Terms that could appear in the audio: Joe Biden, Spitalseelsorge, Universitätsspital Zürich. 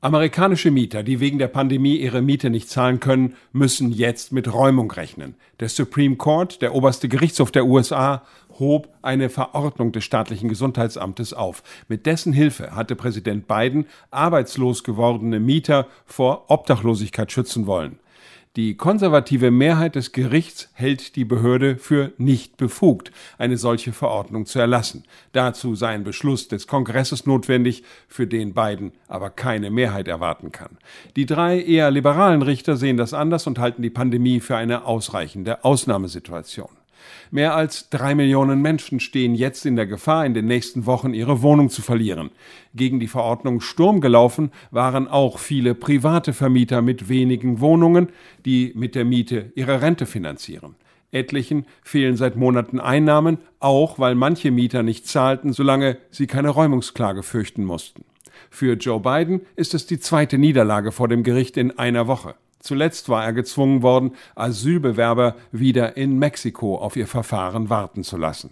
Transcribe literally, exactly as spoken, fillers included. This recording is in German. Amerikanische Mieter, die wegen der Pandemie ihre Miete nicht zahlen können, müssen jetzt mit Räumung rechnen. Der Supreme Court, der oberste Gerichtshof der U S A, hob eine Verordnung des staatlichen Gesundheitsamtes auf. Mit dessen Hilfe hatte Präsident Biden arbeitslos gewordene Mieter vor Obdachlosigkeit schützen wollen. Die konservative Mehrheit des Gerichts hält die Behörde für nicht befugt, eine solche Verordnung zu erlassen. Dazu sei ein Beschluss des Kongresses notwendig, für den Biden aber keine Mehrheit erwarten kann. Die drei eher liberalen Richter sehen das anders und halten die Pandemie für eine ausreichende Ausnahmesituation. Mehr als drei Millionen Menschen stehen jetzt in der Gefahr, in den nächsten Wochen ihre Wohnung zu verlieren. Gegen die Verordnung Sturm gelaufen waren auch viele private Vermieter mit wenigen Wohnungen, die mit der Miete ihre Rente finanzieren. Etlichen fehlen seit Monaten Einnahmen, auch weil manche Mieter nicht zahlten, solange sie keine Räumungsklage fürchten mussten. Für Joe Biden ist es die zweite Niederlage vor dem Gericht in einer Woche. Zuletzt war er gezwungen worden, Asylbewerber wieder in Mexiko auf ihr Verfahren warten zu lassen.